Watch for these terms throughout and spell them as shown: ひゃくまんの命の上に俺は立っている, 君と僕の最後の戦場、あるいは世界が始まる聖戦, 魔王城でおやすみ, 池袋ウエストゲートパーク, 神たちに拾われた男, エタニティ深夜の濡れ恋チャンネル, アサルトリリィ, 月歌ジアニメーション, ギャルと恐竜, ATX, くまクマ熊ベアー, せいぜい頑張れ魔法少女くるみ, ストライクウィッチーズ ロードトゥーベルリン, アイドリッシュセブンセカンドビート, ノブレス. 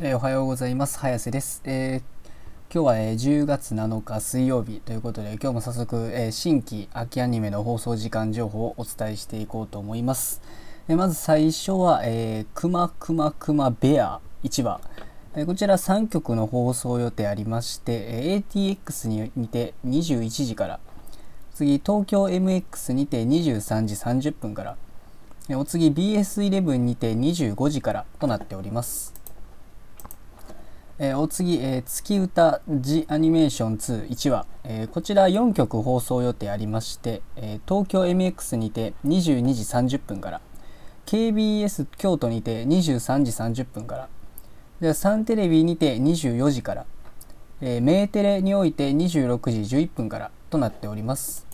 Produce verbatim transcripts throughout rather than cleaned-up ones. えー、おはようございます。早瀬です。えー、今日は、えー、じゅうがつなのか水曜日ということで、今日も早速、えー、新規秋アニメの放送時間情報をお伝えしていこうと思います。えー、まず最初は、えー、くまくまくまベアいちわ、えー、こちらさんきょくの放送予定ありまして、えー、エーティーエックス に, にてにじゅういちじから、次東京 エムエックス にてにじゅうさんじさんじゅっぷんから、えー、お次 ビーエスイレブン にてにじゅうごじからとなっております。えー、お次、えー、月歌ジアニメーションにいちわ、えー、こちらよんきょく放送予定ありまして、えー、東京 エムエックス にてにじゅうにじさんじゅっぷんから、 ケービーエス 京都にてにじゅうさんじさんじゅっぷんから、サンテレビにてにじゅうよじから、えー、メーテレにおいてにじゅうろくじじゅういっぷんからとなっております。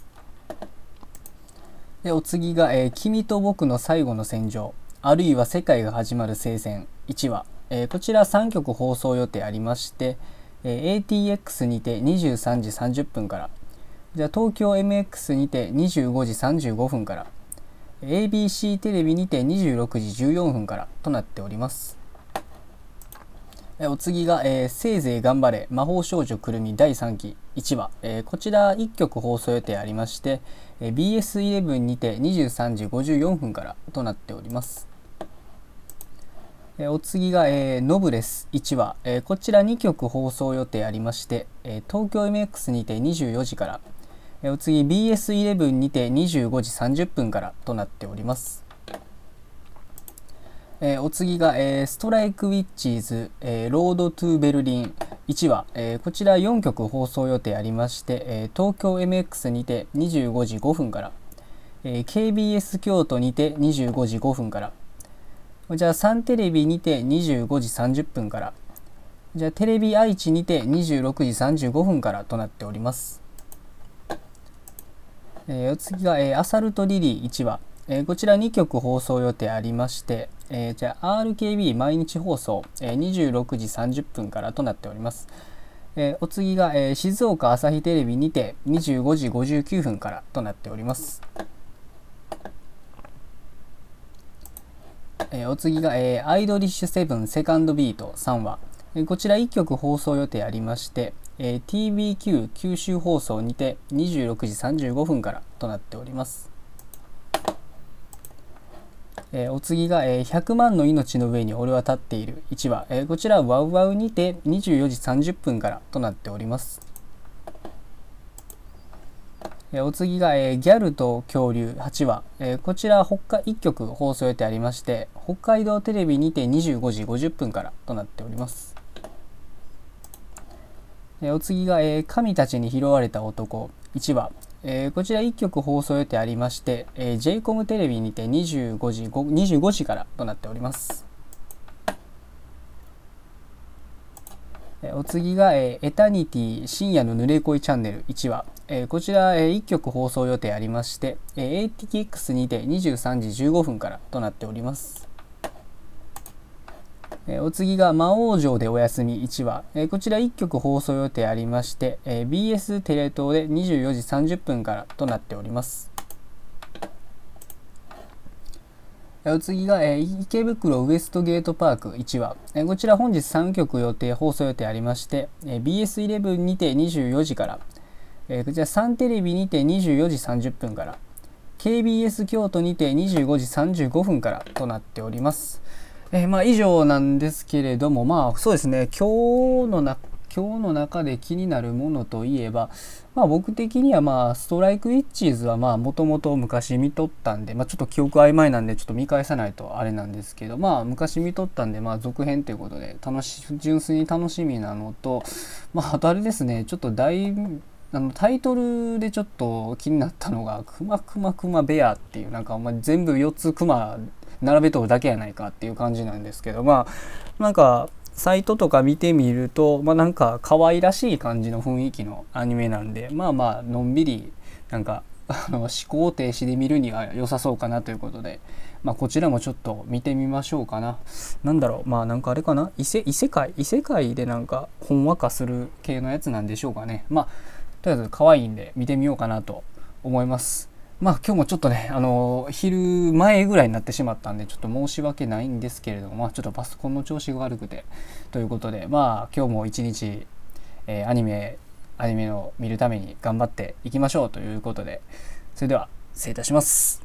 でお次が、えー、君と僕の最後の戦場、あるいは世界が始まる聖戦いちわ、えー、こちらさんきょく放送予定ありまして、えー、エーティーエックス にてにじゅうさんじさんじゅっぷんから、じゃあ東京 エムエックス にてにじゅうごじさんじゅうごふんから、 エービーシー テレビにてにじゅうろくじじゅうよんふんからとなっております。えー、お次が、えー、せいぜい頑張れ魔法少女くるみだいさんきいちわ、えー、こちらいっきょく放送予定ありまして、えー、ビーエスイレブン にてにじゅうさんじごじゅうよんふんからとなっております。お次が、えー、ノブレスいちわ、えー、こちらにきょく放送予定ありまして、えー、東京 エムエックス にてにじゅうよじから、えー、お次 ビーエスイレブン にてにじゅうごじさんじゅっぷんからとなっております。えー、お次が、えー、ストライクウィッチーズ、えー、ロードトゥーベルリンいちわ、えー、こちらよんきょく放送予定ありまして、えー、東京 エムエックス にてにじゅうごじごふんから、えー、ケービーエス 京都にてにじゅうごじごふんから、じゃあサンテレビにてにじゅうごじさんじゅっぷんから、じゃあテレビ愛知にてにじゅうろくじさんじゅうごふんからとなっております。えー、お次が、えー、アサルトリリーいちわ、えー、こちらにきょく放送予定ありまして、えー、じゃあ アールケービー 毎日放送、えー、にじゅうろくじさんじゅっぷんからとなっております。えー、お次が、えー、静岡朝日テレビにてにじゅうごじごじゅうきゅうふんからとなっております。えー、お次が、えー、アイドリッシュセブンセカンドビートさんわ、えー、こちらいっきょく放送予定ありまして、えー、ティービーキュー 九州放送にてにじゅうろくじさんじゅうごふんからとなっております。えー、お次が、えー、ひゃくまんの命の上に俺は立っているいちわ、えー、こちらワウワウにてにじゅうよじさんじゅっぷんからとなっております。お次が、えー、ギャルと恐竜はちわ、えー、こちら北海いっきょく放送予定ありまして、北海道テレビにてにじゅうごじごじゅっぷんからとなっております。えー、お次が、えー、神たちに拾われた男いちわ、えー、こちらいっきょく放送予定ありまして、えー、ジェイコム テレビにてにじゅうごじからとなっております。お次が、えー、エタニティ深夜の濡れ恋チャンネルいちわ、えー、こちら、えー、いっきょく放送予定ありまして、えー、エーティーエックス にてにじゅうさんじじゅうごふんからとなっております。えー、お次が魔王城でお休みいちわ、えー、こちらいっきょく放送予定ありまして、えー、ビーエス テレ東でにじゅうよじさんじゅっぷんからとなっております。お次が、えー、池袋ウエストゲートパークいちわ、えー、こちら本日さんきょく予定放送予定ありまして、えー、ビーエスイレブン にてにじゅうよじから、えー、こちらサンテレビにてにじゅうよじさんじゅっぷんから、 ケービーエス 京都にてにじゅうごじさんじゅうごふんからとなっております。えー、まあ以上なんですけれども、まあそうですね、今日のな今日の中で気になるものといえば、まあ、僕的にはまあストライクウィッチーズはもともと昔見とったんで、まあ、ちょっと記憶曖昧なんでちょっと見返さないとあれなんですけど、まあ、昔見とったんで、まあ続編ということで楽し純粋に楽しみなのと、まあ、あとあれですね、ちょっと大あのタイトルでちょっと気になったのが「くまくまくまベア」っていう、なんかお前全部よっつクマ並べとるだけやないかっていう感じなんですけど、まあなんかサイトとか見てみると、まあ、なんか可愛らしい感じの雰囲気のアニメなんで、まあまあのんびりなんかあの思考停止で見るには良さそうかなということで、まあ、こちらもちょっと見てみましょうかな。なんだろう、まあなんかあれかな、異世、異世界異世界でなんかほんわかする系のやつなんでしょうかね。まあとりあえず可愛いんで見てみようかなと思います。まあ今日もちょっとね、あのー、昼前ぐらいになってしまったんで、ちょっと申し訳ないんですけれども、まあ、ちょっとパソコンの調子が悪くて、ということで、まあ今日も一日、えー、アニメ、アニメを見るために頑張っていきましょうということで、それでは失礼いたします。